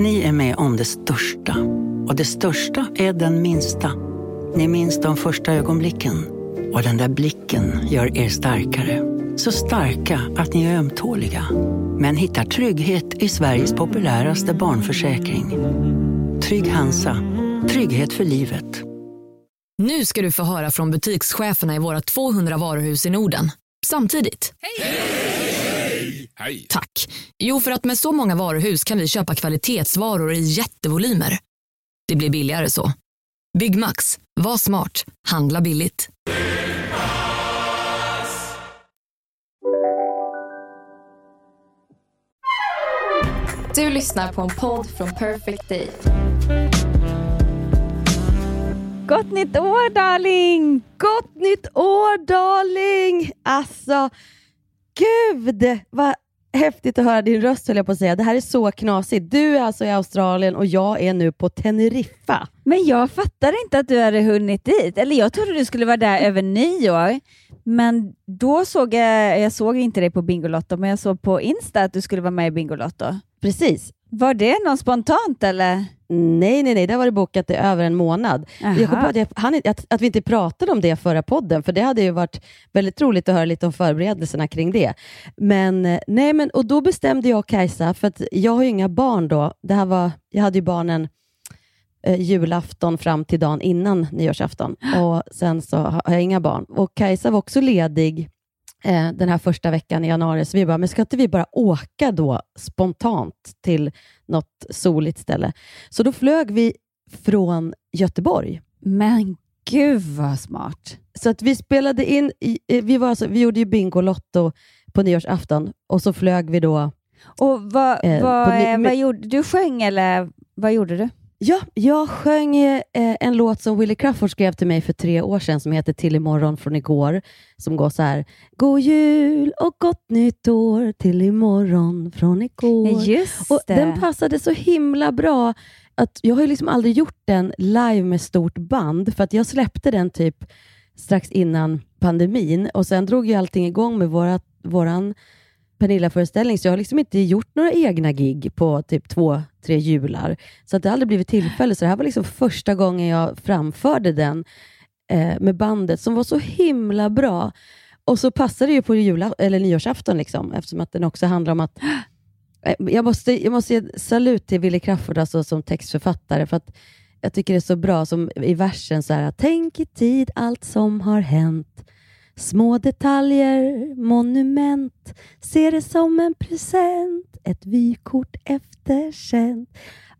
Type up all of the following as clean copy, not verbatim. Ni är med om det största. Och det största är den minsta. Ni minns de första ögonblicken. Och den där blicken gör er starkare. Så starka att ni är ömtåliga. Men hittar trygghet i Sveriges populäraste barnförsäkring. Trygg Hansa. Trygghet för livet. Nu ska du få höra från butikscheferna i våra 200 varuhus i Norden. Samtidigt. Hej! Hej! Tack. Jo, för att med så många varuhus kan vi köpa kvalitetsvaror i jättevolymer. Det blir billigare så. Byggmax. Var smart. Handla billigt. Du lyssnar på en podd från Perfect Day. Gott nytt år, darling! Gott nytt år, darling! Alltså, gud! Vad häftigt att höra din röst, höll jag på att säga. Det här är så knasigt. Du är alltså i Australien och jag är nu på Teneriffa. Men jag fattar inte att du hade hunnit dit. Eller jag trodde du skulle vara där över 9 år. Men då såg jag såg inte dig på Bingo Lotto, men jag såg på Insta att du skulle vara med i Bingo Lotto. Precis. Var det någon spontant eller? Nej. Det var det bokat i över en månad. Jag kom på att, att vi inte pratade om det förra podden. För det hade ju varit väldigt roligt att höra lite om förberedelserna kring det. Men och då bestämde jag och Kajsa. För att jag har ju inga barn då. Jag hade ju barnen julafton fram till dagen innan nyårsafton. Och sen så har jag inga barn. Och Kajsa var också ledig den här första veckan i januari. Så vi bara, men ska inte vi bara åka då spontant till något soligt ställe? Så då flög vi från Göteborg. Men gud vad smart. Så att vi spelade in, vi gjorde ju Bingo Lotto på nyårsafton. Och så flög vi då. Och vad gjorde du? Sjöng eller vad gjorde du? Ja, jag sjöng en låt som Wille Crafoord skrev till mig för 3 år sedan som heter Till imorgon från igår, som går så här: god jul och gott nytt år till imorgon från igår. Just det. Och den passade så himla bra att jag har ju liksom aldrig gjort den live med stort band, för att jag släppte den typ strax innan pandemin och sen drog ju allting igång med våran Pernilla-föreställning, så jag har liksom inte gjort några egna gig på typ 2-3 jular. Så att det aldrig blivit tillfälle. Så det här var liksom första gången jag framförde den med bandet, som var så himla bra. Och så passade det ju på nyårsafton liksom, eftersom att den också handlar om att jag måste ge salut till Wille Crafoord, alltså, som textförfattare, för att jag tycker det är så bra, som i versen så här: tänk i tid allt som har hänt, små detaljer, monument, ser det som en present, ett vykort efterkänt.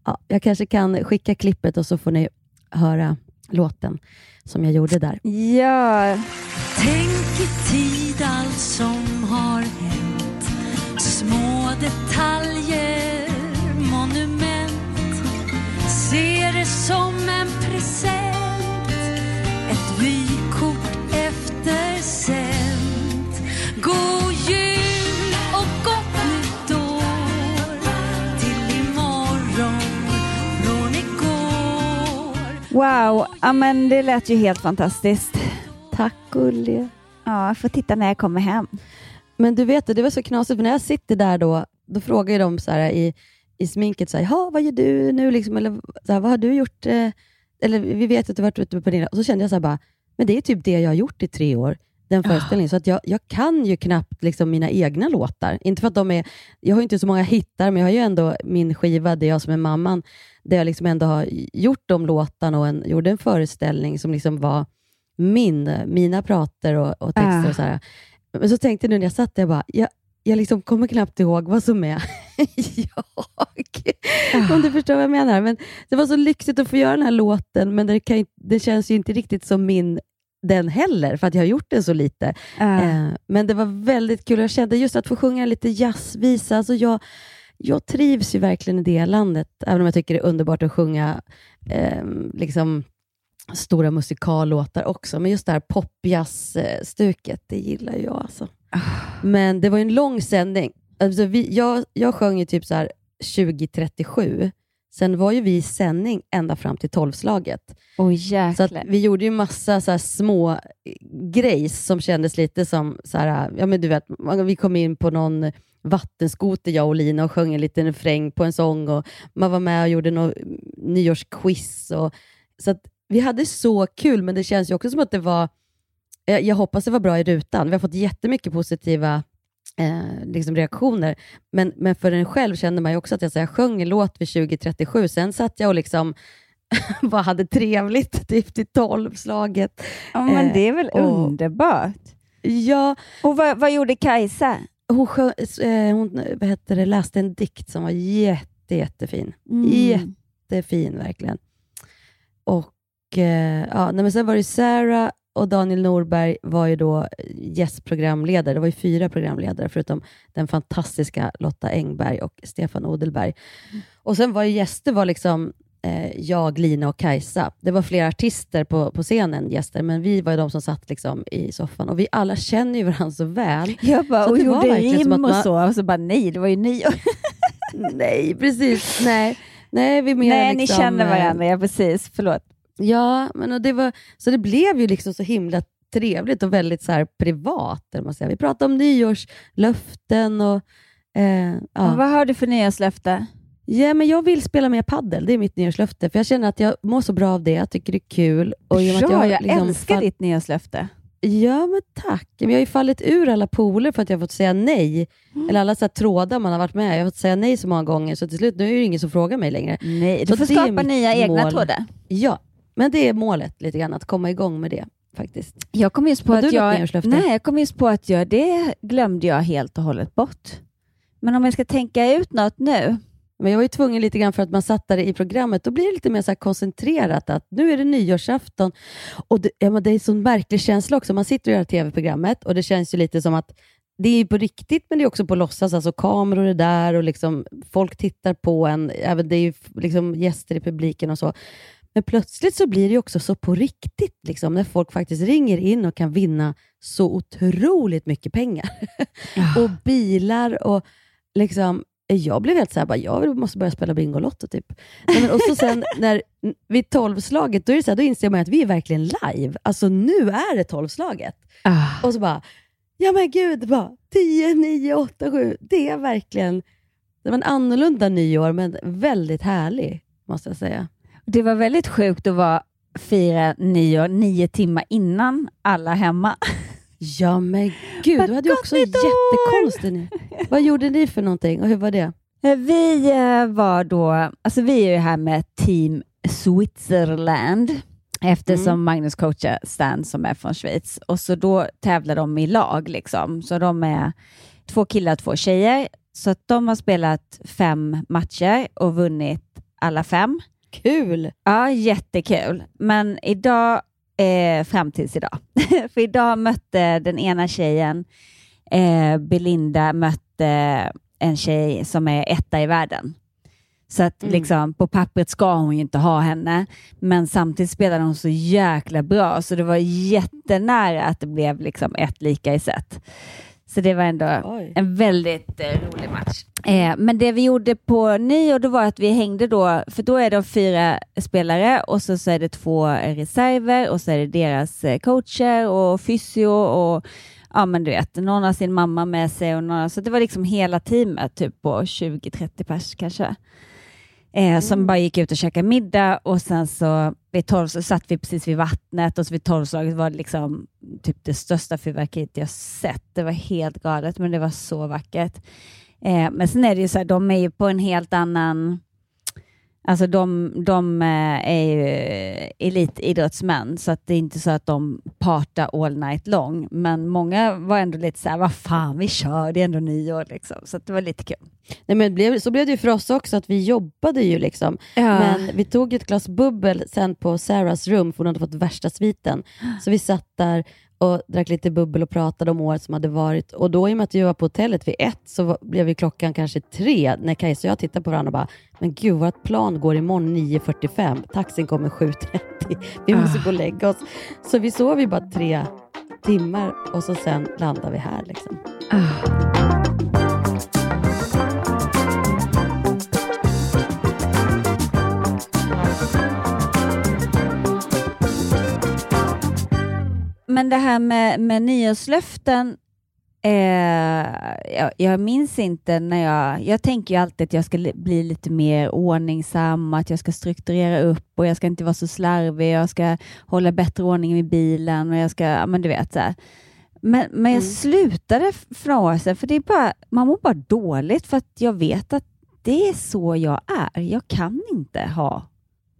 Ja, jag kanske kan skicka klippet och så får ni höra låten som jag gjorde där. Ja. Tänk i tid allt som har hänt, små detaljer, monument, ser det som en present, ett vykort. God jul och gott nytt år till imorgon från igår. Wow, amen, det lät ju helt fantastiskt. Tack, Ulle. Ja, jag får titta när jag kommer hem. Men du vet, det var så knasigt, för när jag sitter där då frågar ju de så här i sminket så här: "Ja, vad gör du nu liksom, eller så här, vad har du gjort eller vi vet att du varit ute med Pernilla." Och så kände jag så här bara, men det är typ det jag har gjort i 3 år, den föreställningen. Så att jag kan ju knappt liksom mina egna låtar. Inte för att jag har ju inte så många hittar, men jag har ju ändå min skiva, det är jag som är mamman, där jag liksom ändå har gjort de låtarna och gjorde en föreställning som liksom var mina prater och texter och så här. Men så tänkte jag nu när jag satt där, jag liksom kommer knappt ihåg vad som är jag. Om du förstår vad jag menar. Men det var så lyxigt att få göra den här låten. Men det känns ju inte riktigt som den heller. För att jag har gjort den så lite. Men det var väldigt kul. Jag kände just att få sjunga lite jazzvisa. Alltså jag trivs ju verkligen i det landet. Även om jag tycker det är underbart att sjunga liksom stora musikallåtar också. Men just det här popjazzstuket, det gillar jag alltså. Men det var ju en lång sändning. Alltså jag sjöng ju typ så här 20:37. Sen var ju vi i sändning ända fram till 12-slaget. Så att vi gjorde ju massa så här små grejs som kändes lite som så här, ja men du vet, vi kom in på någon vattenskoter jag och Lina och sjöng en liten refräng på en sång, och man var med och gjorde något nyårsquiz och så att vi hade så kul, men det känns ju också som att det var, jag hoppas det var bra i rutan. Vi har fått jättemycket positiva liksom reaktioner, men för en själv kände man ju också att jag sjöng en låt vid 2037, sen satt jag och liksom bara hade trevligt typ till 12-slaget. Ja, men det är väl underbart. Ja. Och vad gjorde Kajsa? Hon läste en dikt som var jättefin. Jättefin verkligen. Och men sen var det Sarah och Daniel Norberg var ju då gästprogramledare. Det var ju 4 programledare förutom den fantastiska Lotta Engberg och Stefan Odelberg. Och sen var ju gäster var liksom jag, Lina och Kajsa. Det var flera artister på scenen, gäster, men vi var ju de som satt liksom i soffan, och vi alla känner ju varandra så väl. Jag bara, så och gjorde rim och man... så, och så bara nej, det var ju ni. Nej, precis. Nej, vi menar liksom, ni känner varandra, ja precis, förlåt. Ja, men och det var, så det blev ju liksom så himla trevligt och väldigt så här privat, eller man säger. Vi pratade om nyårslöften och ja. Vad har du för nyårslöfte? Ja, men jag vill spela mer paddel. Det är mitt nyårslöfte. För jag känner att jag mår så bra av det. Jag tycker det är kul. Och jag liksom älskar ditt nyårslöfte. Ja, men tack. Men jag har ju fallit ur alla pooler för att jag har fått säga nej. Eller alla så här trådar man har varit med. Jag har fått säga nej så många gånger. Så till slut, nu är det ingen som frågar mig längre. Nej, du får skapa nya egna trådar. Ja, men det är målet lite grann. Att komma igång med det faktiskt. Jag kom just på att det glömde jag helt och hållet bort. Men om jag ska tänka ut något nu... Men jag var ju tvungen lite grann för att man satt där i programmet. Då blir det lite mer så här koncentrerat. Att nu är det nyårsafton. Och det är en sån märklig känsla också. Man sitter och gör tv-programmet. Och det känns ju lite som att det är på riktigt. Men det är också på låtsas. Alltså kameror är där. Och liksom folk tittar på en. Även det är ju liksom gäster i publiken och så. Men plötsligt så blir det ju också så på riktigt. Liksom, när folk faktiskt ringer in och kan vinna så otroligt mycket pengar. Ja. Och bilar och liksom... Jag blev helt så här, bara, jag måste börja spela Bingo Lotto typ. Men, och så sen när vid 12-slaget, då är det så här, då inser man att vi är verkligen live. Alltså nu är det 12-slaget. Och så bara, ja men gud, bara 10, 9, 8, 7. Det är verkligen, det var en annorlunda nyår, men väldigt härlig måste jag säga. Det var väldigt sjukt att vara 9 timmar innan alla hemma. Ja men gud, du hade ju också jättekonstigt nu. Vad gjorde ni för någonting och hur var det? Vi var då, alltså vi är ju här med Team Switzerland eftersom Magnus coachar Stan som är från Schweiz, och så då tävlar de i lag liksom, så de är 2 killar och 2 tjejer, så att de har spelat 5 matcher och vunnit alla 5. Kul! Ja, jättekul. Men idag fram tills idag. För idag mötte den ena tjejen, Belinda mötte en tjej som är 1:a i världen. Så att liksom, på pappret ska hon ju inte ha henne. Men samtidigt spelade hon så jäkla bra. Så det var jättenära att det blev liksom 1 lika i set. Så det var ändå en väldigt rolig match. Men det vi gjorde på nyår, då var att vi hängde då. För då är de 4 spelare och så är det 2 reserver. Och så är det deras coacher och fysio. Och ja men du vet, någon har sin mamma med sig. Och någon, så det var liksom hela teamet typ på 20-30 pers kanske. Som bara gick ut och käkade middag. Och sen så vid 12 så satt vi precis vid vattnet. Och så vid 12-slaget var det liksom typ det största fyrverkeriet jag sett. Det var helt galet, men det var så vackert. Men sen är det ju så här, de är ju på en helt annan... Alltså de är ju elitidrottsmän. Så att det är inte så att de partar all night long. Men många var ändå lite så här, vad fan, vi kör, det är ändå nyår liksom. Så att det var lite kul. Nej, men så blev det ju för oss också att vi jobbade ju liksom. Ja. Men vi tog ett glas bubbel sen på Sarahs rum, för hon hade fått värsta sviten. Så vi satt där och drack lite bubbel och pratade om året som hade varit. Och då i och med att vi var på hotellet vid 1 så blev vi klockan kanske 3 när Kajsa och jag tittade på varandra och bara, men gud, vårt plan går imorgon 9:45. Taxin kommer 7:30. Vi måste gå och lägga oss. Så vi sov ju bara 3 timmar och så sen landade vi här liksom. Men det här med nyårslöften, Jag minns inte när jag tänker ju alltid att jag ska bli lite mer ordningsam, att jag ska strukturera upp och jag ska inte vara så slarvig, jag ska hålla bättre ordning i bilen och jag ska, ja, men du vet så här. Men jag slutade för några år sedan, för det är bara, man mår bara dåligt för att jag vet att det är så jag är. Jag kan inte ha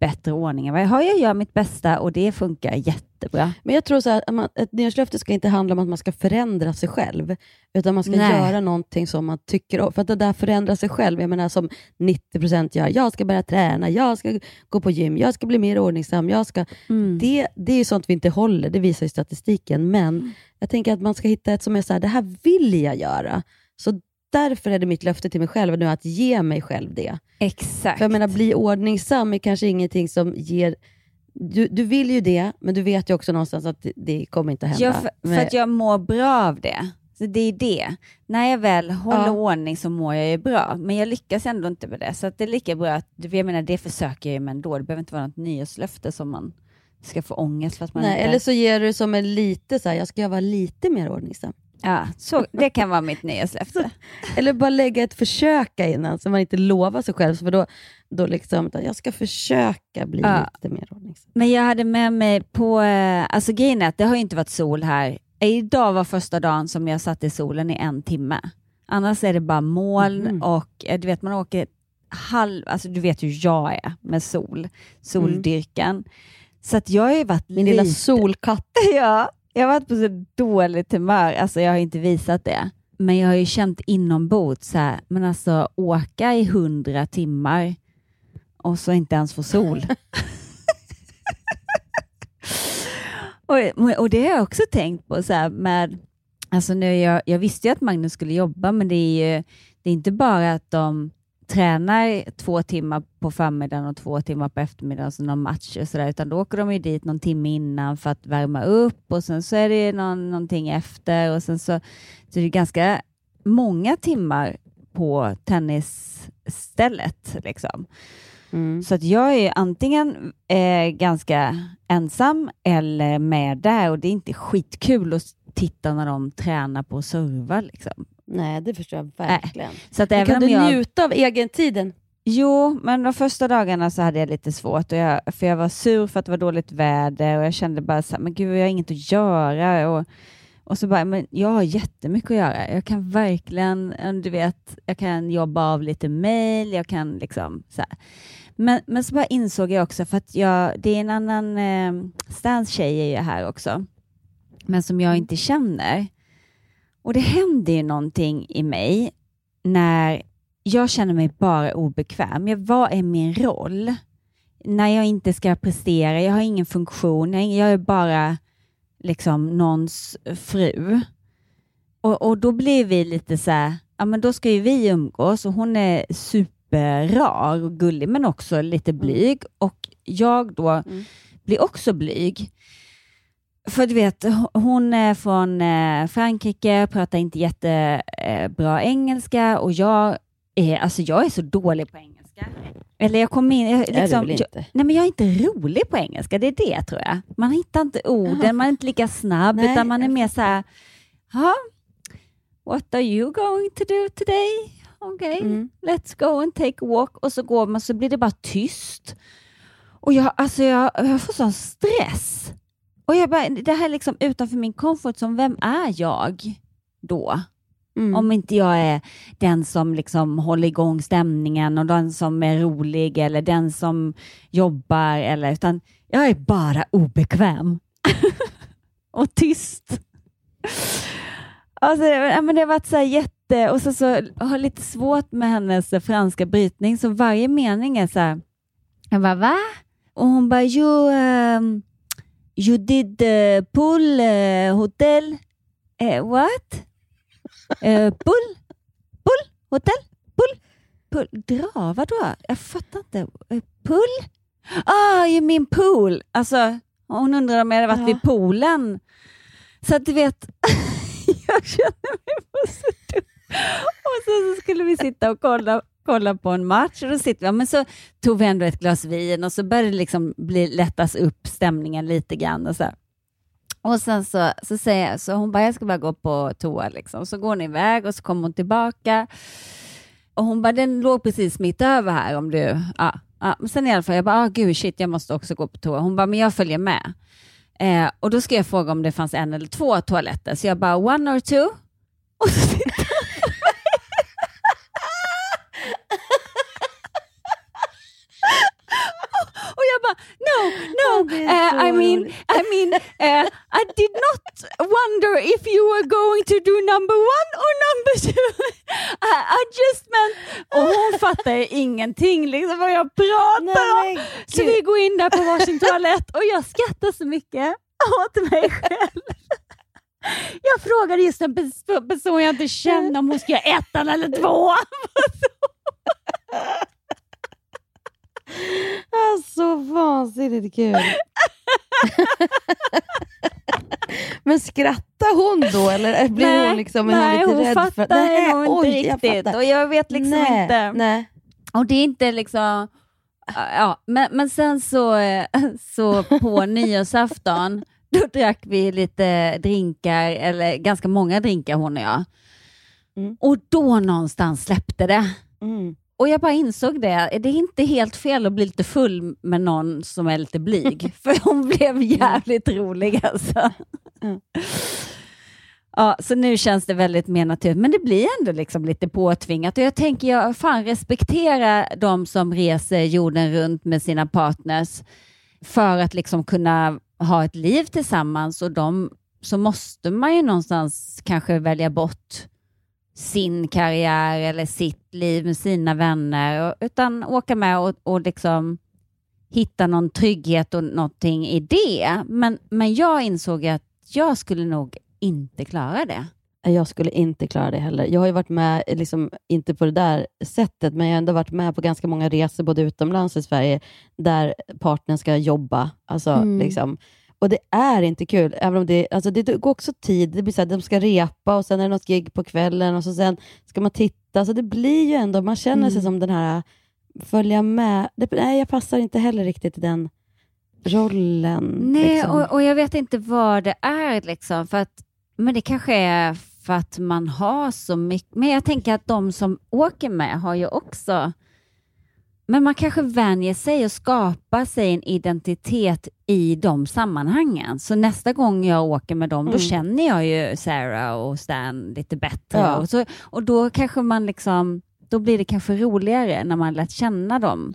bättre ordning. Jag gör mitt bästa och det funkar jättebra. Men jag tror så här, ett nyårslöfte ska inte handla om att man ska förändra sig själv, utan man ska göra någonting som man tycker om. För att det där förändra sig själv, jag menar som 90% gör. Jag ska börja träna, jag ska gå på gym, jag ska bli mer ordningsam, jag ska... Det är ju sånt vi inte håller, det visar ju statistiken. Men jag tänker att man ska hitta ett som är så här, det här vill jag göra. Så därför är det mitt löfte till mig själv nu, att ge mig själv det. Exakt. För jag menar, bli ordningsam är kanske ingenting som ger... Du vill ju det, men du vet ju också någonstans att det kommer inte hända. För att jag mår bra av det. Så det är det. När jag väl håller ordning så mår jag ju bra. Men jag lyckas ändå inte med det. Så att det är lika bra att... Jag menar, det försöker jag ju, men då. Det behöver inte vara något nyårslöfte som man ska få ångest för att man... Nej, inte... Eller så ger du som en lite så här, jag ska vara lite mer ordningsam. Ja, så det kan vara mitt nyårslöfte. Eller bara lägga ett försöka innan, så man inte lovar sig själv. För då liksom, jag ska försöka bli lite mer ordningsam. Men jag hade med mig på, alltså grejen är att det har ju inte varit sol här. Idag var första dagen som jag satt i solen i 1 timme. Annars är det bara moln och du vet, man åker alltså du vet hur jag är med sol, soldyrkan. Så att jag har ju varit min lilla solkatt. Ja. Jag har varit på så dåligt humör. Alltså jag har inte visat det. Men jag har ju känt inombords så här. Men alltså åka i 100 timmar. Och så inte ens få sol. och det har jag också tänkt på. Så här, med, alltså nu, jag visste ju att Magnus skulle jobba. Men det är ju inte bara att de tränar 2 timmar på förmiddagen och 2 timmar på eftermiddagen, så någon match och sådär, utan då åker de ju dit någon timme innan för att värma upp, och sen så är det någonting efter, och sen så är det ganska många timmar på tennisstället liksom. Så att jag är antingen ganska ensam eller med där, och det är inte skitkul att titta när de tränar på att serva liksom. Nej, det förstår jag verkligen. Så att även kan du njuta av egen tiden? Jo, men de första dagarna så hade jag lite svårt. Och för jag var sur för att det var dåligt väder. Och jag kände bara så här, men gud, jag har inget att göra. Och så bara, men jag har jättemycket att göra. Jag kan verkligen, du vet, jag kan jobba av lite mejl. Jag kan liksom så här. Men så bara insåg jag också, för att det är en annan Stans tjej är ju här också. Men som jag inte känner. Och det händer ju någonting i mig när jag känner mig bara obekväm. Vad är min roll? När jag inte ska prestera, jag har ingen funktion. Jag är bara liksom någons fru. Och då blir vi lite så här, ja men då ska ju vi umgås. Och hon är superrar och gullig, men också lite blyg. Och jag då blir också blyg. För du vet, hon är från Frankrike, pratar inte jättebra engelska, och jag är så dålig på engelska. Eller jag kom in liksom, jag är inte rolig på engelska, det är det tror jag. Man hittar inte orden, man är inte lika snabb. Nej, utan man är mer så här, what are you going to do today? Okay, let's go and take a walk, och så går man, så blir det bara tyst. Och jag får sån stress. Och jag bara, det här liksom utanför min comfort, som vem är jag då? Om inte jag är den som liksom håller igång stämningen och den som är rolig eller den som jobbar, eller utan jag är bara obekväm och tyst. Alltså, men det har varit så här jätte, och så har jag lite svårt med hennes franska brytning, så varje mening är så här, jag bara, va? Och hon bara, jo... You did pool hotel what? Pool hotel pool dra, vadå? Jag fattar inte. Pool? You mean pool. Alltså hon undrar om jag hade varit vid poolen. Så att du vet jag känner mig på så dum. Och så skulle vi sitta och kolla på en match, och då sitter vi, men så tog vi ändå ett glas vin, och så började det liksom lättas upp stämningen lite grann, och så här. Och sen så säger jag, så hon bara, jag ska bara gå på toa liksom. Så går hon iväg och så kommer hon tillbaka. Och hon bara, den låg precis mitt över här om du, Men sen i alla fall, jag bara, gud shit, jag måste också gå på toa. Hon bara, men jag följer med. Och då ska jag fråga om det fanns en eller två toaletter. Så jag bara, one or two? Och så sitter och jag bara, I mean, I did not wonder if you were going to do number one or number two. I just meant, och hon fattar ingenting liksom vad jag pratar om. Så vi går in där på varsin toalett och jag skrattar så mycket åt mig själv. Jag frågade just en person jag inte känner om hon ska göra ettan eller tvåan. Alltså vansinnigt kul. Men skrattar hon då eller blir hon liksom lite rädd för? Nej, hon fattar inte riktigt. Jag och jag vet inte. Och det är inte liksom men sen så på nyårsafton då drack vi lite drinkar eller ganska många drinkar hon och jag. Mm. Och då någonstans släppte det. Mm. Och jag bara insåg det. Det är inte helt fel att bli lite full med någon som är lite blyg. För hon blev jävligt rolig alltså. Mm. Ja, så nu känns det väldigt mer naturligt. Men det blir ändå liksom lite påtvingat. Och jag tänker, jag fan respektera de som reser jorden runt med sina partners. För att liksom kunna ha ett liv tillsammans. Och så måste man ju någonstans kanske välja bort sin karriär eller sitt liv med sina vänner, utan åka med och liksom hitta någon trygghet och någonting i det. Men jag insåg att jag skulle nog inte klara det. Jag skulle inte klara det heller. Jag har ju varit med, liksom, inte på det där sättet, men jag har ändå varit med på ganska många resor både utomlands och i Sverige där partnern ska jobba. Alltså liksom. Och det är inte kul, även om det går också tid. Det blir så här, de ska repa och sen är det något gig på kvällen och så sen ska man titta. Så det blir ju ändå, man känner sig som den här följa med. Nej, jag passar inte heller riktigt i den rollen. Nej, liksom. och jag vet inte vad det är liksom. För att, men det kanske är för att man har så mycket. Men jag tänker att de som åker med har ju också. Men man kanske vänjer sig och skapar sig en identitet i de sammanhangen. Så nästa gång jag åker med dem, då känner jag ju Sarah och Stan lite bättre. Ja. Och då kanske man liksom, då blir det kanske roligare när man lärt känna dem.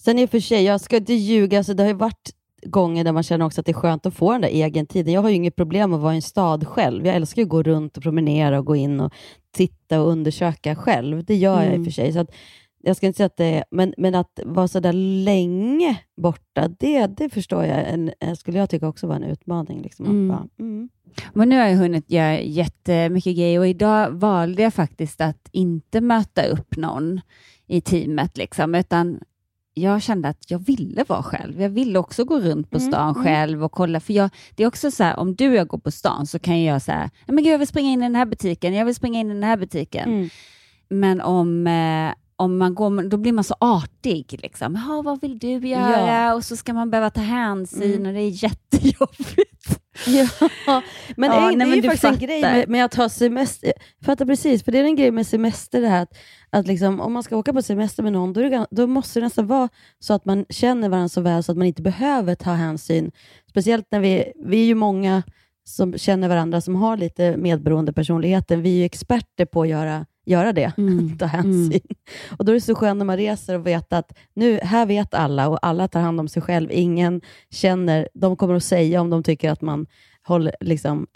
Sen i och för sig, jag ska inte ljuga. Alltså det har ju varit gånger där man känner också att det är skönt att få den där egen tiden. Jag har ju inget problem att vara i en stad själv. Jag älskar ju att gå runt och promenera och gå in och titta och undersöka själv. Det gör jag i och för sig. Så att jag ska inte säga att det är, men att vara så där länge borta, det förstår jag. Skulle jag tycka också var en utmaning. Liksom, att bara, Men nu har jag hunnit göra jättemycket grejer. Och idag valde jag faktiskt att inte möta upp någon i teamet. Liksom, utan jag kände att jag ville vara själv. Jag ville också gå runt på stan själv och kolla. För det är också så här, om du och jag går på stan så kan jag säga, men gud, jag vill springa in i den här butiken. Jag vill springa in i den här butiken. Mm. Men om man går, då blir man så artig liksom. Ja, vad vill du göra? Ja. Och så ska man behöva ta hänsyn och det är jättejobbigt. Ja, men det är ju faktiskt en grej med att ha semester. Jag fattar precis, för det är en grej med semester det här att liksom, om man ska åka på semester med någon då måste det nästan vara så att man känner varandra så väl så att man inte behöver ta hänsyn. Speciellt när vi är ju många som känner varandra som har lite medberoende personligheten. Vi är ju experter på att göra det, ta hänsyn. Och då är det så skönt när man reser och vet att nu, här vet alla och alla tar hand om sig själv. Ingen känner, de kommer att säga om de tycker att man håller liksom,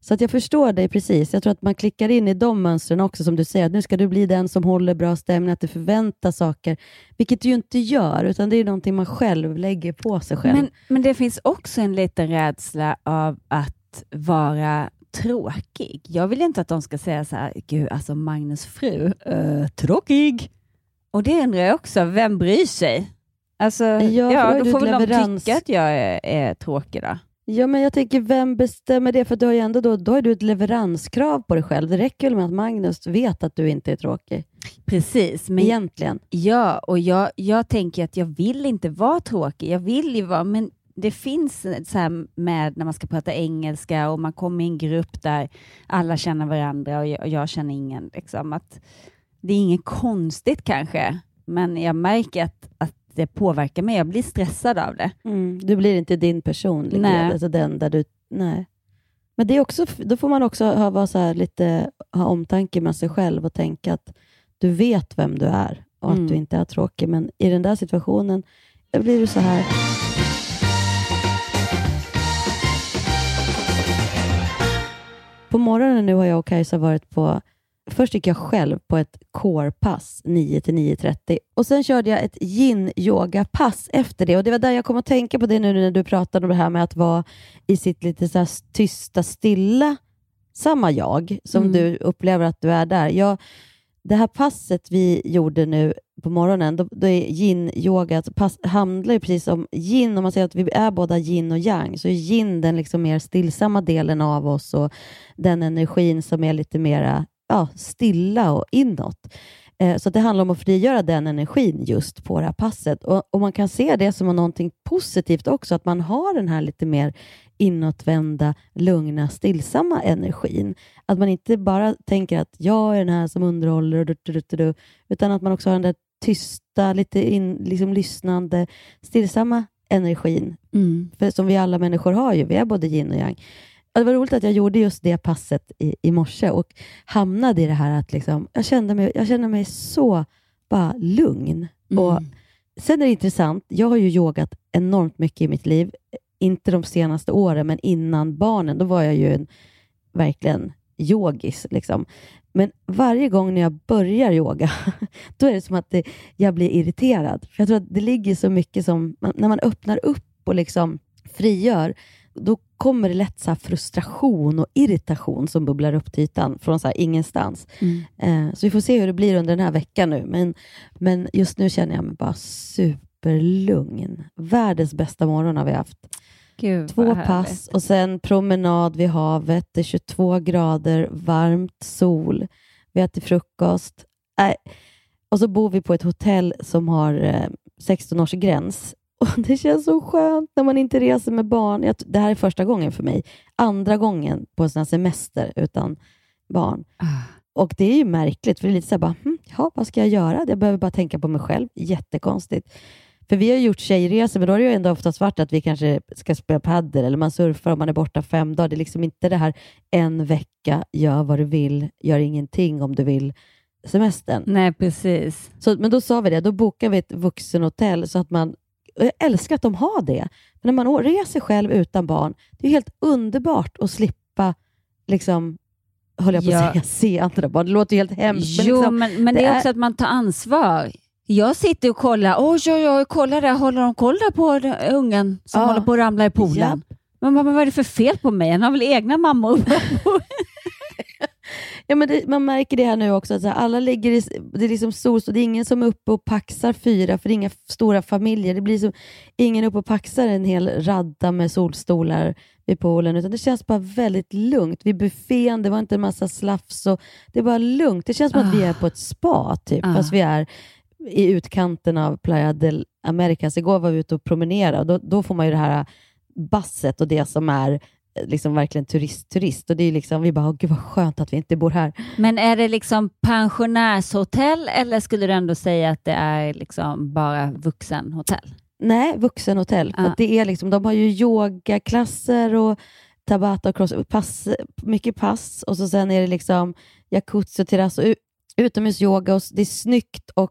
Så att jag förstår dig precis. Jag tror att man klickar in i de mönstren också som du säger. Att nu ska du bli den som håller bra stämning, att du förväntar saker. Vilket du ju inte gör, utan det är någonting man själv lägger på sig själv. Men det finns också en liten rädsla av att vara tråkig. Jag vill inte att de ska säga så här, gud, alltså Magnus fru, tråkig. Och det undrar jag också, vem bryr sig? Alltså, då får väl de tycka att jag är tråkig då. Ja, men jag tänker, vem bestämmer det? För du har ju ändå då har du ett leveranskrav på dig själv. Det räcker väl med att Magnus vet att du inte är tråkig. Precis. Men egentligen. Ja, och jag tänker att jag vill inte vara tråkig. Jag vill ju vara, men det finns så här med när man ska prata engelska och man kommer i en grupp där alla känner varandra och jag känner ingen. Liksom, att det är inget konstigt kanske, men jag märker att det påverkar mig. Jag blir stressad av det. Mm. Du blir inte din personlighet. Nej. Alltså den där du... Nej. Men det är också, då får man också vara så här lite, ha omtanke med sig själv och tänka att du vet vem du är och att du inte är tråkig. Men i den där situationen blir du så här... På morgonen nu har jag och Kajsa varit på... Först gick jag själv på ett core-pass 9-9:30. Och sen körde jag ett yin-yoga-pass efter det. Och det var där jag kom att tänka på det nu när du pratade om det här med att vara i sitt lite så här tysta, stilla. Samma jag som du upplever att du är där. Det här passet vi gjorde nu på morgonen, då är yin-yoga, alltså pass handlar ju precis om yin. Om man säger att vi är båda yin och yang, så är yin den liksom mer stillsamma delen av oss och den energin som är lite mera stilla och inåt. Så det handlar om att frigöra den energin just på det här passet. Och man kan se det som någonting positivt också. Att man har den här lite mer inåtvända, lugna, stillsamma energin. Att man inte bara tänker att jag är den här som underhåller. Utan att man också har den där tysta, lite liksom lyssnande, stillsamma energin. Mm. För som vi alla människor har ju. Vi är både yin och yang. Det var roligt att jag gjorde just det passet i morse och hamnade i det här att liksom, jag kände mig så bara lugn. Och sen är det intressant, jag har ju yogat enormt mycket i mitt liv, inte de senaste åren men innan barnen, då var jag ju verkligen yogis liksom. Men varje gång när jag börjar yoga då är det som att jag blir irriterad. För jag tror att det ligger så mycket som, när man öppnar upp och liksom frigör, då kommer det lätt så här frustration och irritation som bubblar upp till ytan från så här ingenstans. Så vi får se hur det blir under den här veckan nu. Men just nu känner jag mig bara superlugn. Världens bästa morgon har vi haft. Gud, 2 pass och sen promenad vid havet. Det är 22 grader, varmt, sol. Vi äter frukost. Och så bor vi på ett hotell som har 16-årsgräns. Det känns så skönt när man inte reser med barn. Det här är första gången för mig. Andra gången på en sån här semester utan barn. Och det är ju märkligt. För det är lite så här bara, vad ska jag göra? Jag behöver bara tänka på mig själv. Jättekonstigt. För vi har gjort tjejresor. Men då är det ju ändå oftast varit att vi kanske ska spela padel. Eller man surfar om man är borta 5 dagar. Det är liksom inte det här en vecka. Gör vad du vill. Gör ingenting om du vill. Semestern. Nej, precis. Så, men då sa vi det. Då bokar vi ett vuxenhotell så att man... Och jag älskar att de har det. Men när man reser själv utan barn, det är helt underbart att slippa liksom, håller jag på att säga, se andra barn. Det låter ju helt hemskt. Jo, men det är också att man tar ansvar. Jag sitter och kollar. Kollar där. Håller de koll på ungen som håller på att ramla i poolen? Ja. Men vad är det för fel på mig? Han har väl egna mammor? Ja, men man märker det här nu också. Alltså, alla ligger i, det är liksom solstå. Det är ingen som är uppe och paxar 4. För det är inga stora familjer. Det blir som ingen uppe och paxar en hel radda med solstolar vid poolen. Utan det känns bara väldigt lugnt. Vid buffén, det var inte en massa slafs. Och det är bara lugnt. Det känns som att vi är på ett spa typ. Fast vi är i utkanten av Playa del Americas. Igår var vi ute och promenerade. Och då får man ju det här basset och det som är... liksom verkligen turist och det är liksom vi bara, gud vad skönt att vi inte bor här. Men är det liksom pensionärshotell eller skulle du ändå säga att det är liksom bara vuxenhotell? Nej, vuxenhotell. För det är liksom, de har ju yogaklasser och tabata och cross, pass, mycket pass och så sen är det liksom jacuzzi och terrass och utomhusyoga och det är snyggt och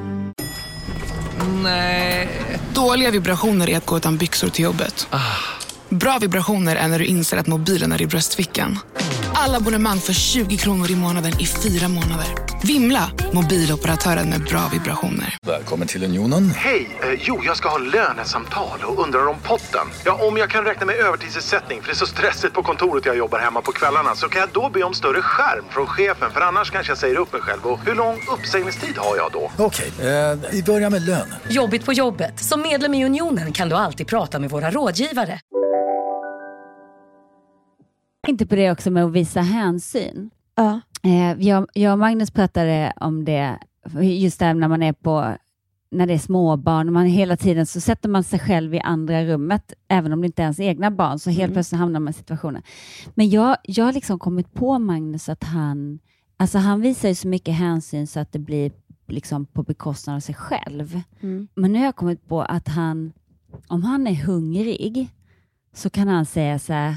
Nej. Dåliga vibrationer är att gå utan byxor till jobbet. Bra vibrationer är när du inser att mobilen är i bröstfickan. alla abonnemang för 20 kronor i månaden i 4 månader. Vimla, mobiloperatören med bra vibrationer. Välkommen till Unionen. Hej, jag ska ha lönesamtal och undrar om potten. Ja, om jag kan räkna med övertidsersättning för det är så stressigt på kontoret, jag jobbar hemma på kvällarna. Så kan jag då be om större skärm från chefen, för annars kanske jag säger upp mig själv. Och hur lång uppsägningstid har jag då? Okej, vi börjar med lön. Jobbigt på jobbet. Som medlem i Unionen kan du alltid prata med våra rådgivare. Jag tänkte på det också med att visa hänsyn. Ja. Jag och Magnus pratade om det. Just där när man är på... När det är småbarn och man hela tiden så sätter man sig själv i andra rummet. Även om det inte är ens egna barn. Så helt plötsligt hamnar man i situationen. Men jag har liksom kommit på Magnus att han... Alltså han visar ju så mycket hänsyn så att det blir liksom på bekostnad av sig själv. Mm. Men nu har jag kommit på att han... Om han är hungrig så kan han säga så här...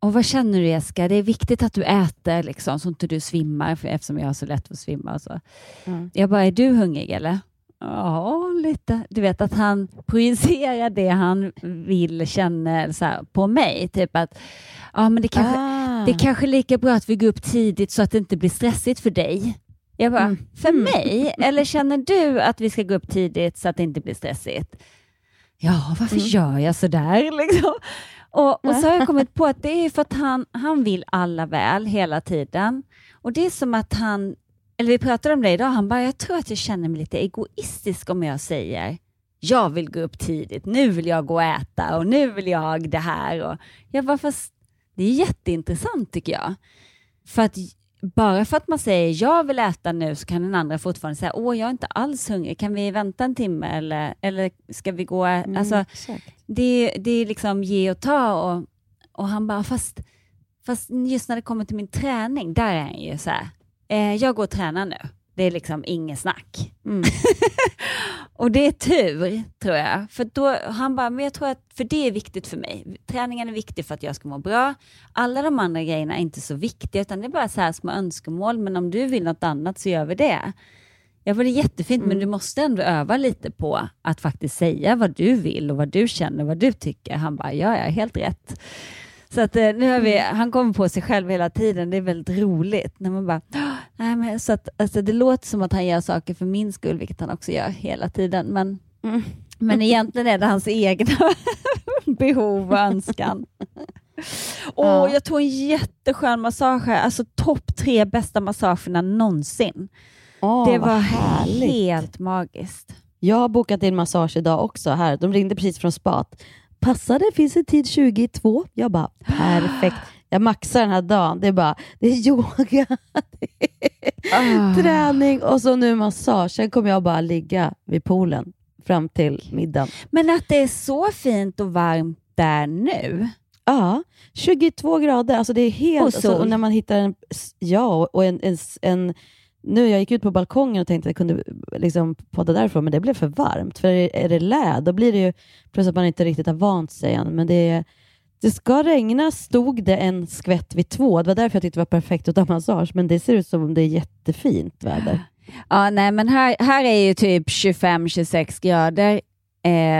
Och vad känner du, Jessica? Det är viktigt att du äter liksom, så inte du svimmar. För eftersom jag har så lätt att svimma. Och så. Mm. Jag bara, är du hungrig eller? Ja, lite. Du vet att han projicerar det han vill känna så här, på mig. Typ att, ja men det kanske är lika bra att vi går upp tidigt så att det inte blir stressigt för dig. Jag bara, för mig? Eller känner du att vi ska gå upp tidigt så att det inte blir stressigt? Ja, varför gör jag sådär liksom? Och så har jag kommit på att det är för att han vill alla väl hela tiden. Och det är som att han, eller vi pratade om det idag, han bara, jag tror att jag känner mig lite egoistisk om jag säger, jag vill gå upp tidigt, nu vill jag gå och äta och nu vill jag det här. Och jag bara, fast det är jätteintressant tycker jag. För att bara för att man säger jag vill äta nu så kan den andra fortfarande säga åh jag är inte alls hungrig, kan vi vänta en timme eller ska vi gå alltså, det är liksom ge och ta och han bara fast just när det kommer till min träning där är han ju så här, jag går och tränar nu, det är liksom inget snack och det är tur tror jag, för då han bara, men jag tror att för det är viktigt för mig, träningen är viktig för att jag ska må bra, alla de andra grejerna är inte så viktiga utan det är bara så här små önskemål, men om du vill något annat så gör vi det. Jag var det jättefint men du måste ändå öva lite på att faktiskt säga vad du vill och vad du känner, vad du tycker. Han bara, ja jag är helt rätt. Så att nu har vi, han kommer på sig själv hela tiden. Det är väldigt roligt när man bara, nej men så att alltså, det låter som att han gör saker för min skull, vilket han också gör hela tiden, men egentligen är det hans egna behov och önskan. Jag tog en jätteskön massage här. Alltså topp 3 bästa massagerna någonsin. Det var helt magiskt. Jag har bokat in massage idag också här. De ringde precis från spat. Passade, finns det tid 22? Jag bara, perfekt. Jag maxar den här dagen. Det är bara, det är yoga, det är träning och så nu massage. Sen kommer jag bara ligga vid poolen fram till middagen. Men att det är så fint och varmt där nu. Ja, 22 grader. Alltså det är helt... Och när man hittar en... Ja, och en nu jag gick ut på balkongen och tänkte att jag kunde liksom podda därifrån, men det blev för varmt. För är det lä, då blir det ju plus att man inte riktigt har vant sig än. Men det ska regna, stod det en skvätt vid 2. Det var därför jag tyckte det var perfekt att ta massage. Men det ser ut som om det är jättefint väder. Ja, nej men här är ju typ 25-26 grader.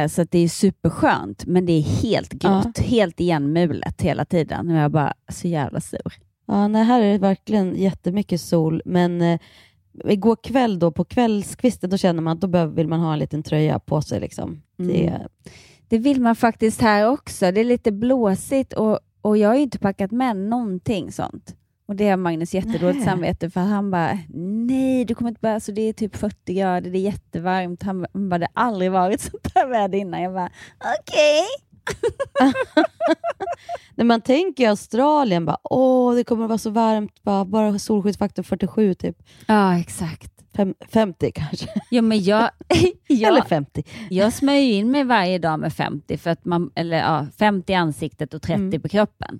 Så att det är superskönt. Men det är helt grått, helt igenmulet hela tiden. Nu är jag bara så jävla sur. Ja, nej, här är det verkligen jättemycket sol. Men igår kväll då, på kvällskvisten, då känner man att vill man ha en liten tröja på sig liksom. Det vill man faktiskt här också. Det är lite blåsigt och jag har ju inte packat med någonting sånt. Och det har Magnus jättedåligt samvete för han bara, nej du kommer inte börja, så det är typ 40 grader, det är jättevarmt. Han bara, det har aldrig varit sånt här väder innan. Jag bara, okej. När man tänker i Australien bara, det kommer att vara så varmt, bara solskyddsfaktor 47 typ. Ja, exakt. 50 kanske. Ja, men jag eller 50. Jag smörjer in mig varje dag med 50 för att 50 i ansiktet och 30 på kroppen.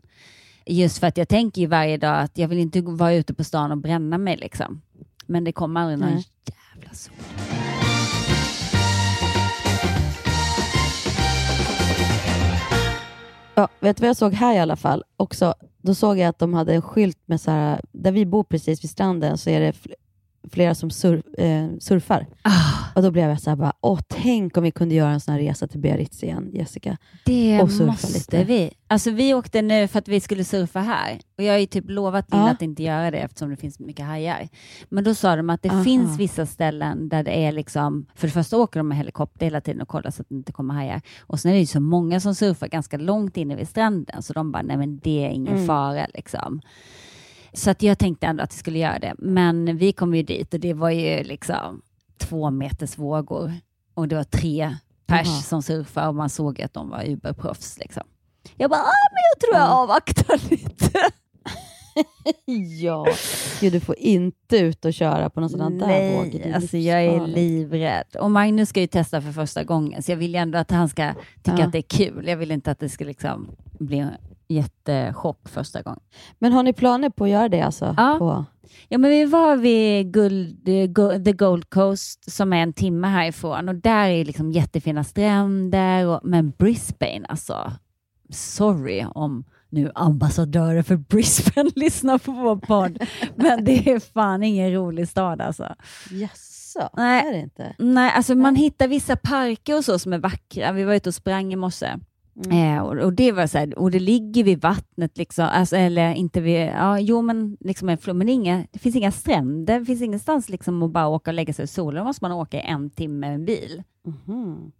Just för att jag tänker ju varje dag att jag vill inte vara ute på stan och bränna mig liksom. Men det kommer aldrig någon jävla sol. Ja, vet du vad jag såg här i alla fall också? Då såg jag att de hade en skylt med så här, där vi bor precis vid stranden så är det flera som surfar. Och då blev jag så här bara, åh, tänk om vi kunde göra en sån här resa till Biarritz igen, Jessica. Det och surfa måste lite. Vi. Alltså vi åkte nu för att vi skulle surfa här. Och jag har ju typ lovat Lina att inte göra det eftersom det finns mycket hajar. Men då sa de att det finns vissa ställen där det är liksom, för det första åker de med helikopter hela tiden och kollar så att det inte kommer hajar. Och sen är det ju så många som surfar ganska långt inne vid stranden. Så de bara, nej men det är ingen fara liksom. Så att jag tänkte ändå att vi skulle göra det. Men vi kom ju dit och det var ju liksom 2 meters vågor. Och det var 3 pers som surfade och man såg att de var uberproffs liksom. Jag bara, men jag tror jag avvaktar lite. Ja, Gud, du får inte ut och köra på något sådant där vågor. Nej, alltså jag är livrädd. Och Magnus ska ju testa för första gången. Så jag vill ändå att han ska tycka att det är kul. Jag vill inte att det ska liksom bli en jättechock första gången. Men har ni planer på att göra det alltså? Ja, men vi var vid The Gold Coast som är 1 timme härifrån. Och där är liksom jättefina stränder. Men Brisbane alltså. Sorry om nu ambassadörer för Brisbane lyssnar på vår podd. Men det är fan ingen rolig stad alltså. Jaså, är det inte? Nej, alltså man hittar vissa parker och så som är vackra. Vi var ute och sprang i morse. Och det var så här, och det ligger vid vattnet liksom, alltså, eller inte vid, men liksom en flod, men det finns inga stränder, det finns ingenstans liksom att bara åka och lägga sig i solen, då måste man åka 1 timme med en bil.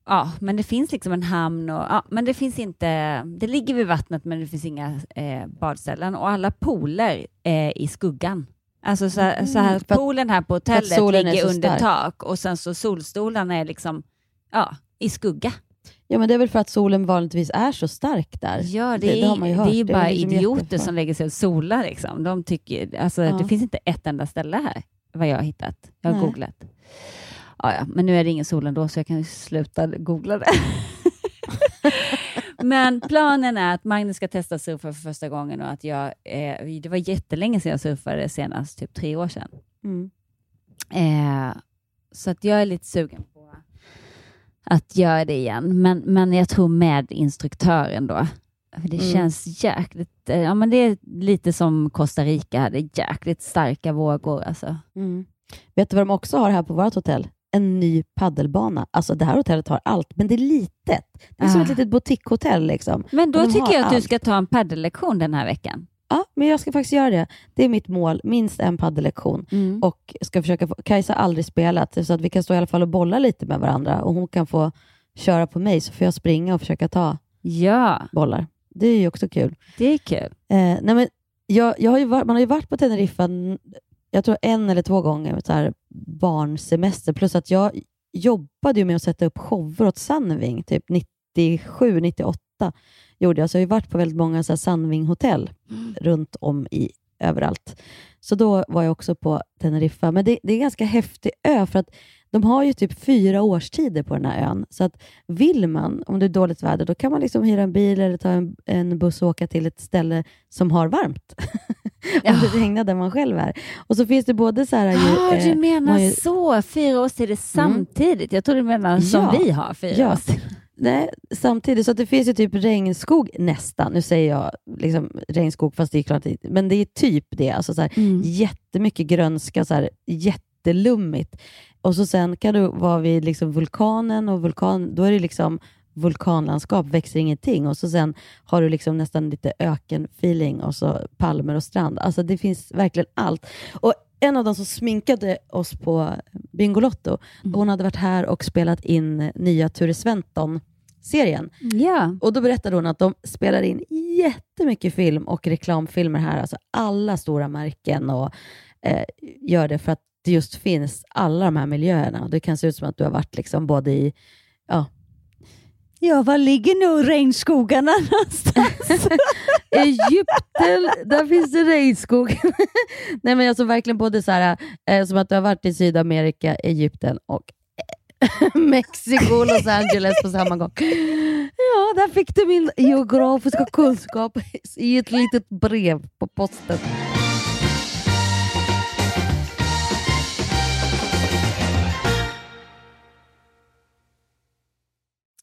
Ja, men det finns liksom en hamn och, men det finns inte, det ligger vid vattnet men det finns inga badställen och alla pooler är i skuggan. Alltså så här, poolen här på hotellet ligger under tak och sen så solstolarna är liksom, i skugga. Ja, men det är väl för att solen vanligtvis är så stark där. Ja, det har man ju hört. Det är ju bara idioter jättefart som lägger sig och solar liksom. De tycker, alltså det finns inte ett enda ställe här vad jag har hittat. Jag har googlat. Ja, men nu är det ingen sol ändå så jag kan ju sluta googla det. Men planen är att Magnus ska testa surfa för första gången och att jag, det var jättelänge sedan jag surfade senast, typ 3 år sedan. Så att jag är lite sugen på att göra det igen. Men jag tror med instruktören då. För det känns jäkligt. Ja, men det är lite som Costa Rica hade. Jäkligt starka vågor alltså. Vet du vad de också har här på vårt hotell? En ny paddelbana. Alltså det här hotellet har allt. Men det är litet. Det är som ett litet boutiquehotell liksom. Men då tycker jag att du ska ta en paddellektion den här veckan. Ja, men jag ska faktiskt göra det. Det är mitt mål, minst en paddellektion. Och ska försöka få, Kajsa har aldrig spelat så att vi kan stå i alla fall och bolla lite med varandra och hon kan få köra på mig så får jag springa och försöka ta bollar. Det är ju också kul. Det är kul. Nej men jag har ju man har ju varit på Teneriffa jag tror 1 eller 2 gånger med så här barnsemester plus att jag jobbade ju med att sätta upp shower åt Sandving typ 97, 98 gjorde jag. Så jag har ju varit på väldigt många så här Sandvinghotell runt om i överallt. Så då var jag också på Teneriffa. Men det är en ganska häftig ö för att de har ju typ 4 årstider på den här ön. Så att vill man, om det är dåligt väder, då kan man liksom hyra en bil eller ta en buss och åka till ett ställe som har varmt. Om det regnar där man själv är. Och så finns det både så här... du menar ju... så, 4 årstider samtidigt. Jag tror du menar som vi har 4 årstider. Nej, samtidigt så att det finns ju typ regnskog nästan. Nu säger jag liksom regnskog fast det är klart. Men det är typ det. Alltså så här, jättemycket grönska, så här, jättelummigt. Och så sen kan du vara vid liksom vulkanen och då är det liksom vulkanlandskap, växer ingenting. Och så sen har du liksom nästan lite ökenfeeling och så palmer och strand. Alltså det finns verkligen allt. Och en av dem som sminkade oss på Bingo Lotto. Hon hade varit här och spelat in nya Turi Sventon-serien. Och då berättade hon att de spelar in jättemycket film och reklamfilmer här. Alltså alla stora märken och gör det för att det just finns alla de här miljöerna. Det kan se ut som att du har varit liksom både i... Ja, var ligger nu regnskogarna någonstans? Egypten, där finns det regnskog. Nej men alltså verkligen både så här som att du har varit i Sydamerika, Egypten och Mexiko, Los Angeles på samma gång. Ja, där fick du min geografiska kunskap i ett litet brev på posten.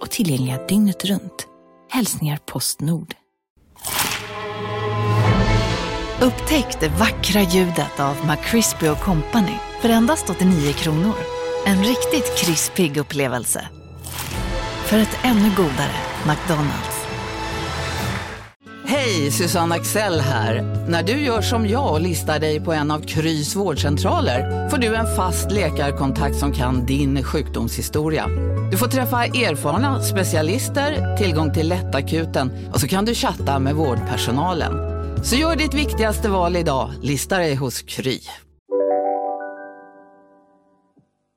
och tillgängliga dygnet runt. Hälsningar Postnord. Upptäck det vackra ljudet av McCrispy & Company för endast 89 kronor. En riktigt krispig upplevelse. För ett ännu godare McDonald's. Hej, Susanne Axel här. När du gör som jag och listar dig på en av Krys vårdcentraler får du en fast läkarkontakt som kan din sjukdomshistoria. Du får träffa erfarna specialister, tillgång till lättakuten och så kan du chatta med vårdpersonalen. Så gör ditt viktigaste val idag. Listar dig hos Kry.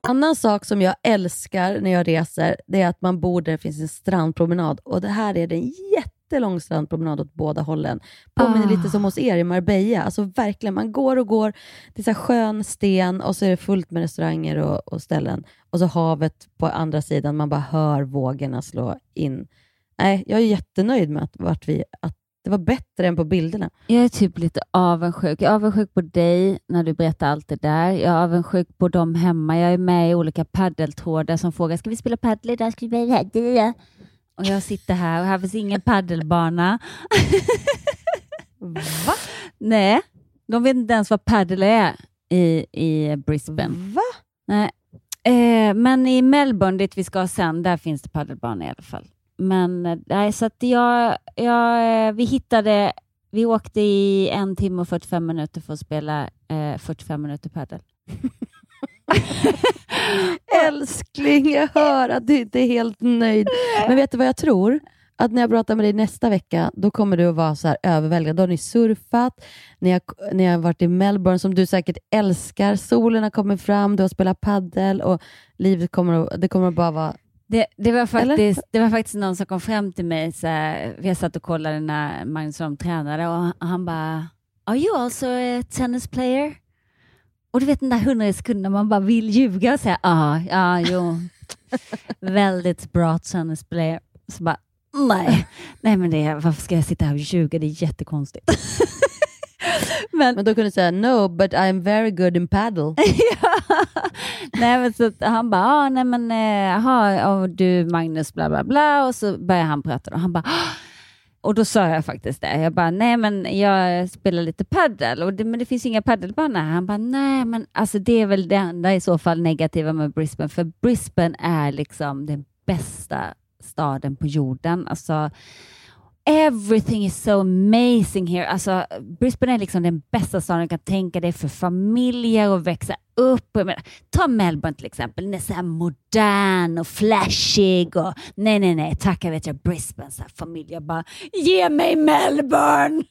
En annan sak som jag älskar när jag reser, det är att man bor där det finns en strandpromenad. Och det här är en jättelång strandpromenad åt båda hållen. Påminner lite som hos er i Marbella. Alltså verkligen, man går och går. Det är så här skön sten och så är det fullt med restauranger och ställen. Och så havet på andra sidan. Man bara hör vågorna slå in. Nej, jag är jättenöjd med att det var bättre än på bilderna. Jag är typ lite avundsjuk. Jag är avundsjuk på dig när du berättar allt det där. Jag är avundsjuk på dem hemma. Jag är med i olika paddeltrådar som frågar, ska vi spela paddel idag? Ska vi göra det? Och jag sitter här och här finns ingen paddelbana. Va? Nej, de vet inte ens vad paddel är i Brisbane. Va? Nej. Men i Melbourne, dit vi ska sen, där finns det paddelbana i alla fall. Men nej, så att vi åkte i 1 timme och 45 minuter för att spela 45 minuter paddel. Älskling, jag hör att du inte är helt nöjd. Men vet du vad jag tror? Att när jag pratar med dig nästa vecka, då kommer du att vara så här överväldigad. Då har ni surfat, ni har varit i Melbourne som du säkert älskar. Solen har kommit fram, du har spelat paddel och livet kommer att bara vara... Det var faktiskt någon som kom fram till mig så här, vi satt och kollade när Magnus som tränade och han bara, are you also a tennis player? Och du vet den där 100 sekunder man bara vill ljuga och säga ja, jo väldigt bra tennis player. Så bara nej men varför ska jag sitta här och ljuga, det är jättekonstigt. Men då kunde jag säga, no, but I'm very good in paddle. Nej, men så han bara, och du Magnus, bla bla bla. Och så börjar han prata och han bara, och då sa jag faktiskt det. Jag bara, nej men jag spelar lite paddel. Men det finns inga paddelbanor. Han bara, nej men alltså det är väl det enda i så fall negativa med Brisbane. För Brisbane är liksom den bästa staden på jorden. Alltså... Everything is so amazing here. Alltså, Brisbane är liksom den bästa staden du kan tänka dig för familjer och växa upp. Jag menar, ta Melbourne till exempel. Den är så här modern och flashig. Och, nej. Tackar vet jag Brisbane. Så här, familjer bara, ge mig Melbourne!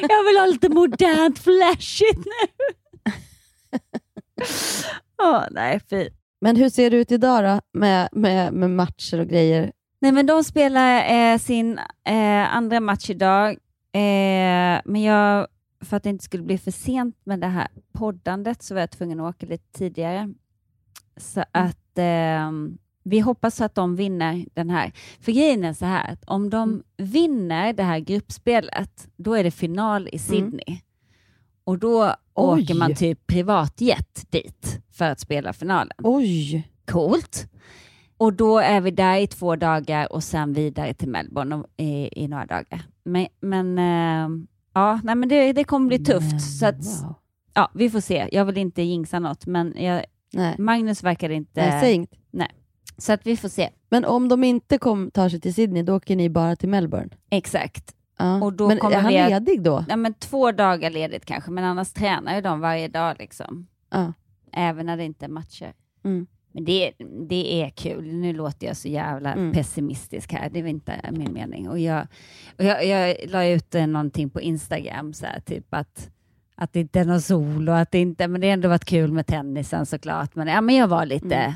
Jag vill ha lite modernt, flashigt nu. Nej, fint. Men hur ser det ut idag då? Med matcher och grejer? Nej, men de spelar sin andra match idag. Men jag, för att det inte skulle bli för sent med det här poddandet, så var jag tvungen att åka lite tidigare. Så att vi hoppas att de vinner den här. För grejen är så här, att om de vinner det här gruppspelet, då är det final i Sydney. Mm. Och då åker man typ privatjet dit för att spela finalen. Oj! Coolt! Och då är vi där i 2 dagar och sen vidare till Melbourne i några dagar. Men det kommer bli tufft. Men, så att, wow. Ja, vi får se. Jag vill inte jinxa något, men Magnus verkar inte... Nej. Så att vi får se. Men om de inte tar sig till Sydney, då åker ni bara till Melbourne? Exakt. Ja. Och då kommer han ledig då? Ja, men 2 dagar ledigt kanske, men annars tränar ju de varje dag liksom. Ja. Även när det inte är matcher. Mm. Men det är kul. Nu låter jag så jävla pessimistisk här. Det är inte min mening. Och jag la ut någonting på Instagram så här, typ att det inte är någon sol och att det inte, men det har ändå varit kul med tennisen såklart. Men jag var lite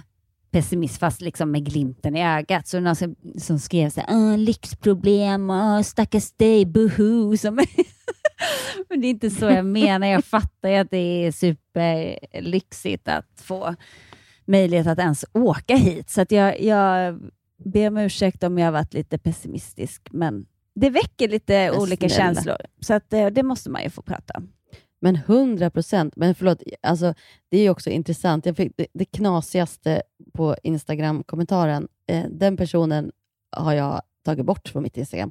pessimist fast liksom med glimten i ögat. Så någon som skrev så här, lyxproblem, stackars dig, buhu. Men det är inte så jag menar. Jag fattar ju att det är superlyxigt att få möjlighet att ens åka hit. Så att jag ber om ursäkt om jag har varit lite pessimistisk. Men det väcker lite olika känslor. Så att det måste man ju få prata om. Men 100%, men förlåt, alltså, det är ju också intressant. Jag fick det knasigaste på Instagram-kommentaren. Den personen har jag tagit bort från mitt Instagram.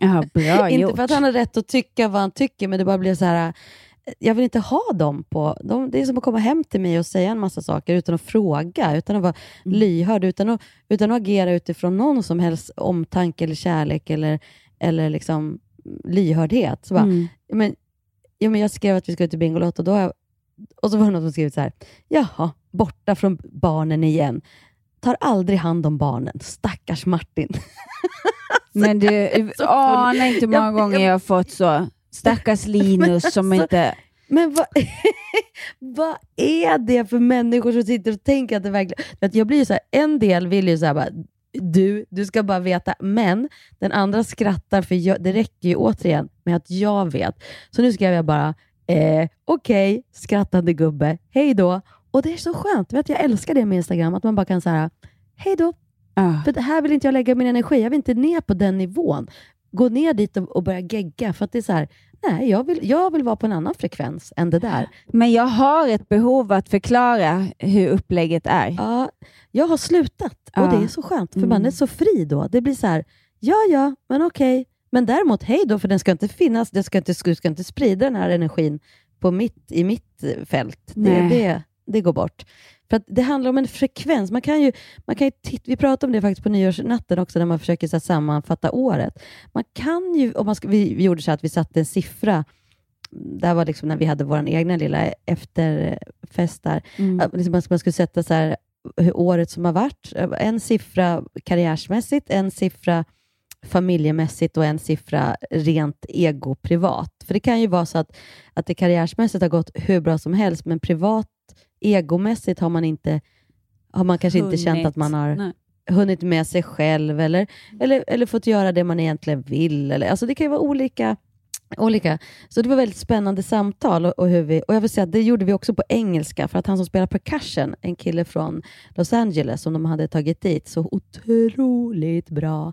Ja, bra gjort. Inte för att han har rätt att tycka vad han tycker, men det bara blir så här, jag vill inte ha dem på. Det är som att komma hem till mig och säga en massa saker utan att fråga, utan att vara lyhörd, utan att agera utifrån någon som helst omtanke eller kärlek eller liksom lyhördhet. Så bara, men jag skrev att vi skulle till Bingo Lotto och så var det någon som skrev så här: jaha, borta från barnen igen. Tar aldrig hand om barnen. Stackars Martin. Men du, nej, inte många gånger jag har fått så. Stackars Linus alltså, som inte... Men vad är det för människor som sitter och tänker att det verkligen... Att jag blir ju så här, en del vill ju så här bara, du ska bara veta. Men den andra skrattar för det räcker ju återigen med att jag vet. Så nu skrev jag bara, okej, skrattande gubbe, hej då. Och det är så skönt, vet jag älskar det med Instagram. Att man bara kan så här, hej då. För det här vill inte jag lägga min energi. Jag vill inte ner på den nivån. Gå ner dit och börja gegga. För att det är så här, nej, jag vill vara på en annan frekvens än det där. Men jag har ett behov att förklara hur upplägget är. Ja, jag har slutat. Och det är så skönt. För man är så fri då. Det blir så här, ja, men okej. Men däremot, hej då, för den ska inte finnas. Den ska inte sprida den här energin i mitt fält. Det går bort. För att det handlar om en frekvens. Man kan ju vi pratade om det faktiskt på nyårsnatten också, när man försöker så här sammanfatta året. Man kan ju, om man vi gjorde så att vi satte en siffra. Det här var liksom när vi hade vår egna lilla efterfest där. Liksom man skulle sätta så här, hur året som har varit. En siffra karriärsmässigt, en siffra familjemässigt och en siffra rent ego-privat. För det kan ju vara så att det karriärsmässigt har gått hur bra som helst, men privat egomässigt har man kanske inte känt att man har hunnit med sig själv eller fått göra det man egentligen vill, eller alltså det kan ju vara olika. Så det var väldigt spännande samtal och hur vi, och jag vill säga att det gjorde vi också på engelska, för att han som spelar percussion, en kille från Los Angeles som de hade tagit dit, så otroligt bra.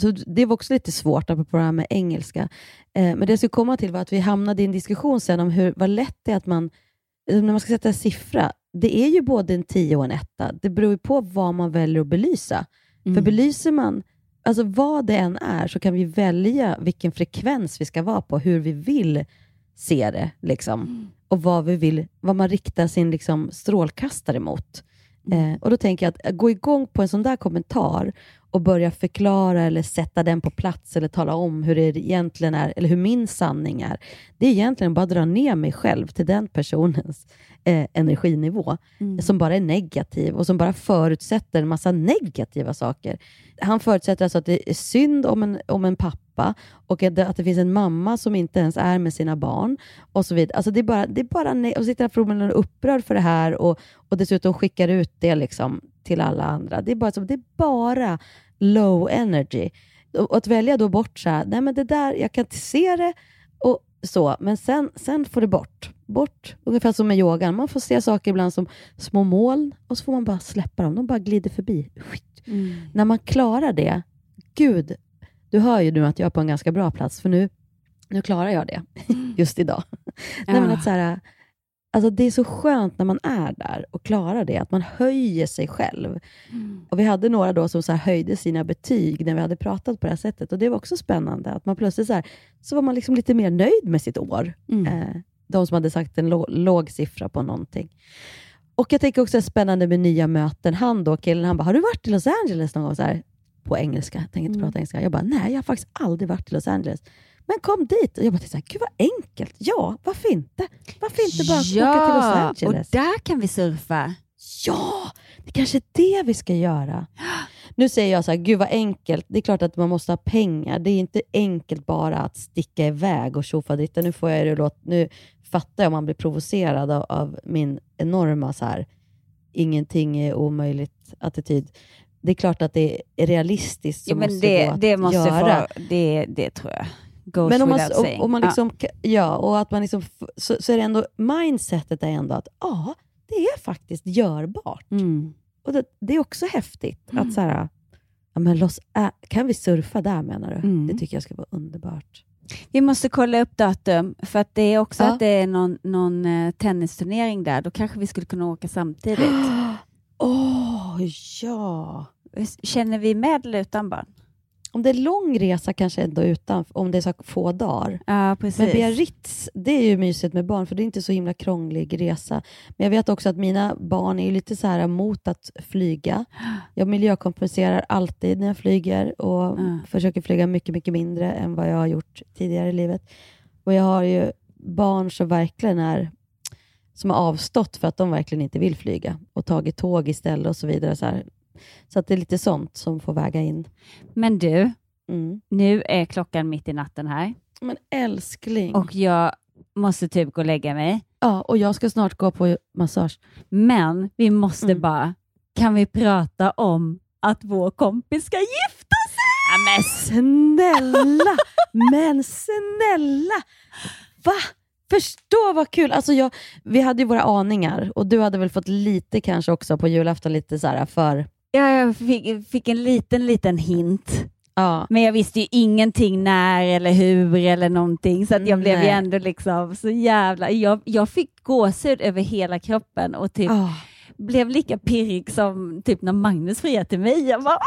Så det var också lite svårt att prata med engelska. Men det skulle komma till var att vi hamnade i en diskussion sen om hur vad lätt det är att man, när man ska sätta en siffra, det är ju både en 10 och en 1. Det beror ju på vad man väljer att belysa. För belyser man, alltså vad det än är, så kan vi välja vilken frekvens vi ska vara på, hur vi vill se det liksom. Och vad man riktar sin liksom strålkastare mot. Och då tänker jag att gå igång på en sån där kommentar och börja förklara eller sätta den på plats eller tala om hur det egentligen är eller hur min sanning är. Det är egentligen bara att dra ner mig själv till den personens energinivå som bara är negativ och som bara förutsätter en massa negativa saker. Han förutsätter alltså att det är synd om en pappa och att det finns en mamma som inte ens är med sina barn och så vidare. Alltså det är bara och sitter där förmodligen upprörd för det här och dessutom skickar ut det liksom till alla andra. Det är bara low energy. Och att välja då bort så här, nej men det där, jag kan inte se det och så, men sen får det bort. Ungefär som med yogan, man får se saker ibland som små moln och så får man bara släppa dem, de bara glider förbi. När man klarar det, gud, du hör ju nu att jag är på en ganska bra plats, för nu klarar jag det just idag. Nej men att så här, alltså det är så skönt när man är där och klarar det. Att man höjer sig själv. Och vi hade några då som så här höjde sina betyg när vi hade pratat på det här sättet. Och det var också spännande. Att man plötsligt så var man liksom lite mer nöjd med sitt år. De som hade sagt en låg siffra på någonting. Och jag tänker också spännande med nya möten. Killen bara, har du varit i Los Angeles någon gång? Så här, på engelska. Jag tänkte prata engelska. Jag bara, nej, jag har faktiskt aldrig varit i Los Angeles. Men kom dit. Och jag bara tänkte så här, gud vad enkelt. Ja, varför inte? Bara åka till Los Angeles? Och där kan vi surfa. Ja, det är kanske det vi ska göra. Nu säger jag så här, gud vad enkelt. Det är klart att man måste ha pengar. Det är inte enkelt bara att sticka iväg och tjofa dit. Nu får jag det låt. Nu fattar jag om man blir provocerad av min enorma så här ingenting är omöjligt attityd. Det är klart att det är realistiskt som ja, måste det, gå att det måste göra. Få, det tror jag. Goes men om man, och man liksom, ja. Ja, och att man liksom, så är det ändå mindsetet är ändå att ja, det är faktiskt görbart. Mm. Och det är också häftigt att så här, ja, men kan vi surfa där menar du? Mm. Det tycker jag ska vara underbart. Vi måste kolla upp datum för att det är också att det är någon tennisturnering där. Då kanske vi skulle kunna åka samtidigt. Åh, ja. Känner vi med eller utan barn? Om det är lång resa kanske ändå utan. Om det är så få dagar. Ja, precis. Men Biarritz, det är ju mysigt med barn. För det är inte så himla krånglig resa. Men jag vet också att mina barn är ju lite så här emot att flyga. Jag miljökompenserar alltid när jag flyger. Och försöker flyga mycket, mycket mindre än vad jag har gjort tidigare i livet. Och jag har ju barn som verkligen är... Som har avstått för att de verkligen inte vill flyga. Och tagit tåg istället och så vidare så här. Så att det är lite sånt som får väga in. Men du, nu är klockan mitt i natten här. Men älskling. Och jag måste typ gå och lägga mig. Ja, och jag ska snart gå på massage. Men vi måste bara, kan vi prata om att vår kompis ska gifta sig? Ja, men snälla, va? Förstå vad kul. Alltså vi hade ju våra aningar. Och du hade väl fått lite kanske också på julafton lite så här för... Ja, jag fick en liten hint. Ja. Men jag visste ju ingenting när eller hur eller någonting. Så att jag blev ju ändå liksom så jävla... Jag fick gåshud över hela kroppen. Och typ blev lika pirrig som typ när Magnus friade till mig. Jag bara...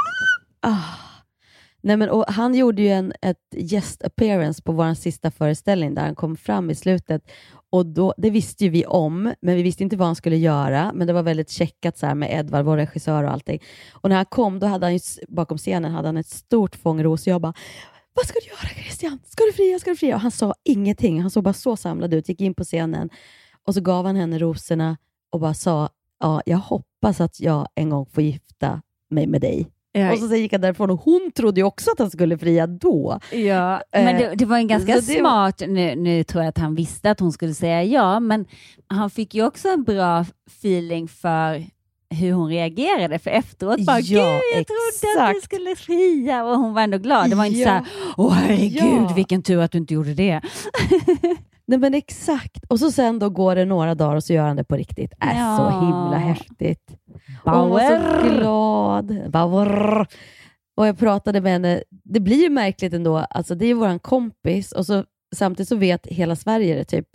Nej, men, och han gjorde ju ett guest appearance på vår sista föreställning där han kom fram i slutet. Och då, det visste ju vi om, men vi visste inte vad han skulle göra. Men det var väldigt checkat så här, med Edvard, vår regissör och allting. Och när han kom, då hade han ju, bakom scenen hade han ett stort fångros. Och jag bara, vad ska du göra Christian? Ska du fria? Och han sa ingenting. Han såg bara så samlad ut, gick in på scenen. Och så gav han henne rosorna och bara sa, ja, jag hoppas att jag en gång får gifta mig med dig. Ja. Och så gick han därifrån och hon trodde ju också att han skulle fria då. Ja, men det var en ganska smart... Nu tror jag att han visste att hon skulle säga ja. Men han fick ju också en bra feeling för hur hon reagerade. För efteråt bara, ja, gud jag trodde att du skulle fria. Och hon var ändå glad. Det var inte så här, åh herregud vilken tur att du inte gjorde det. Nej men exakt. Och så sen då går det några dagar och så gör han det på riktigt. Är så himla häftigt. Hon var så glad. Bauer. Och jag pratade med henne. Det blir ju märkligt ändå. Alltså det är ju våran kompis. Och så samtidigt så vet hela Sverige det typ.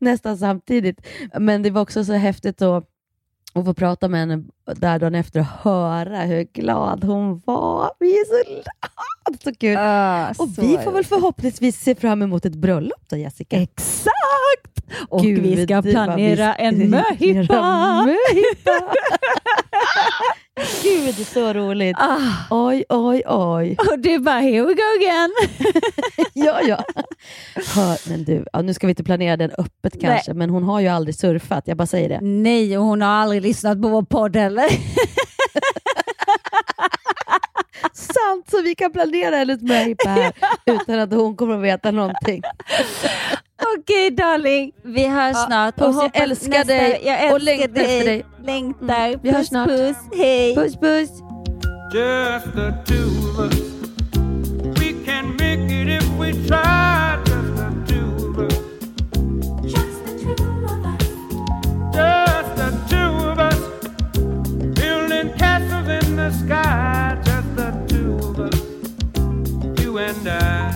Nästan samtidigt. Men det var också så häftigt då. Och få prata med henne där dagen efter och höra hur glad hon var. Vi är så glad. Så kul. Och så vi får väl förhoppningsvis se fram emot ett bröllop då, Jessica. Exakt. Och gud, vi ska planera en möhippa. Gud, det är så roligt. Oj. Och du bara, here we go again. ja. Hör, men du, nu ska vi inte planera den öppet kanske. Nej. Men hon har ju aldrig surfat, jag bara säger det. Nej, och hon har aldrig lyssnat på vår podd heller. Sant, så vi kan planera hennes möjpa här utan att hon kommer att veta någonting. Okej, darling. Vi hörs snart. Puss, och jag älskar dig. Jag älskar och längtar dig. Efter dig. Längtar. Vi hörs snart. Puss, hej. Puss, puss. Just the two of us. We can make it if we try. Just the two of us. Just the two of us. Just the two of us. Building castles in the sky. Just the two of us. You and I.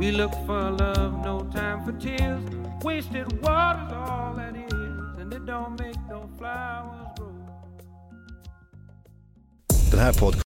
We look for love, no time for tears. Wasted water's all that is, and it don't make no flowers grow. Den här podden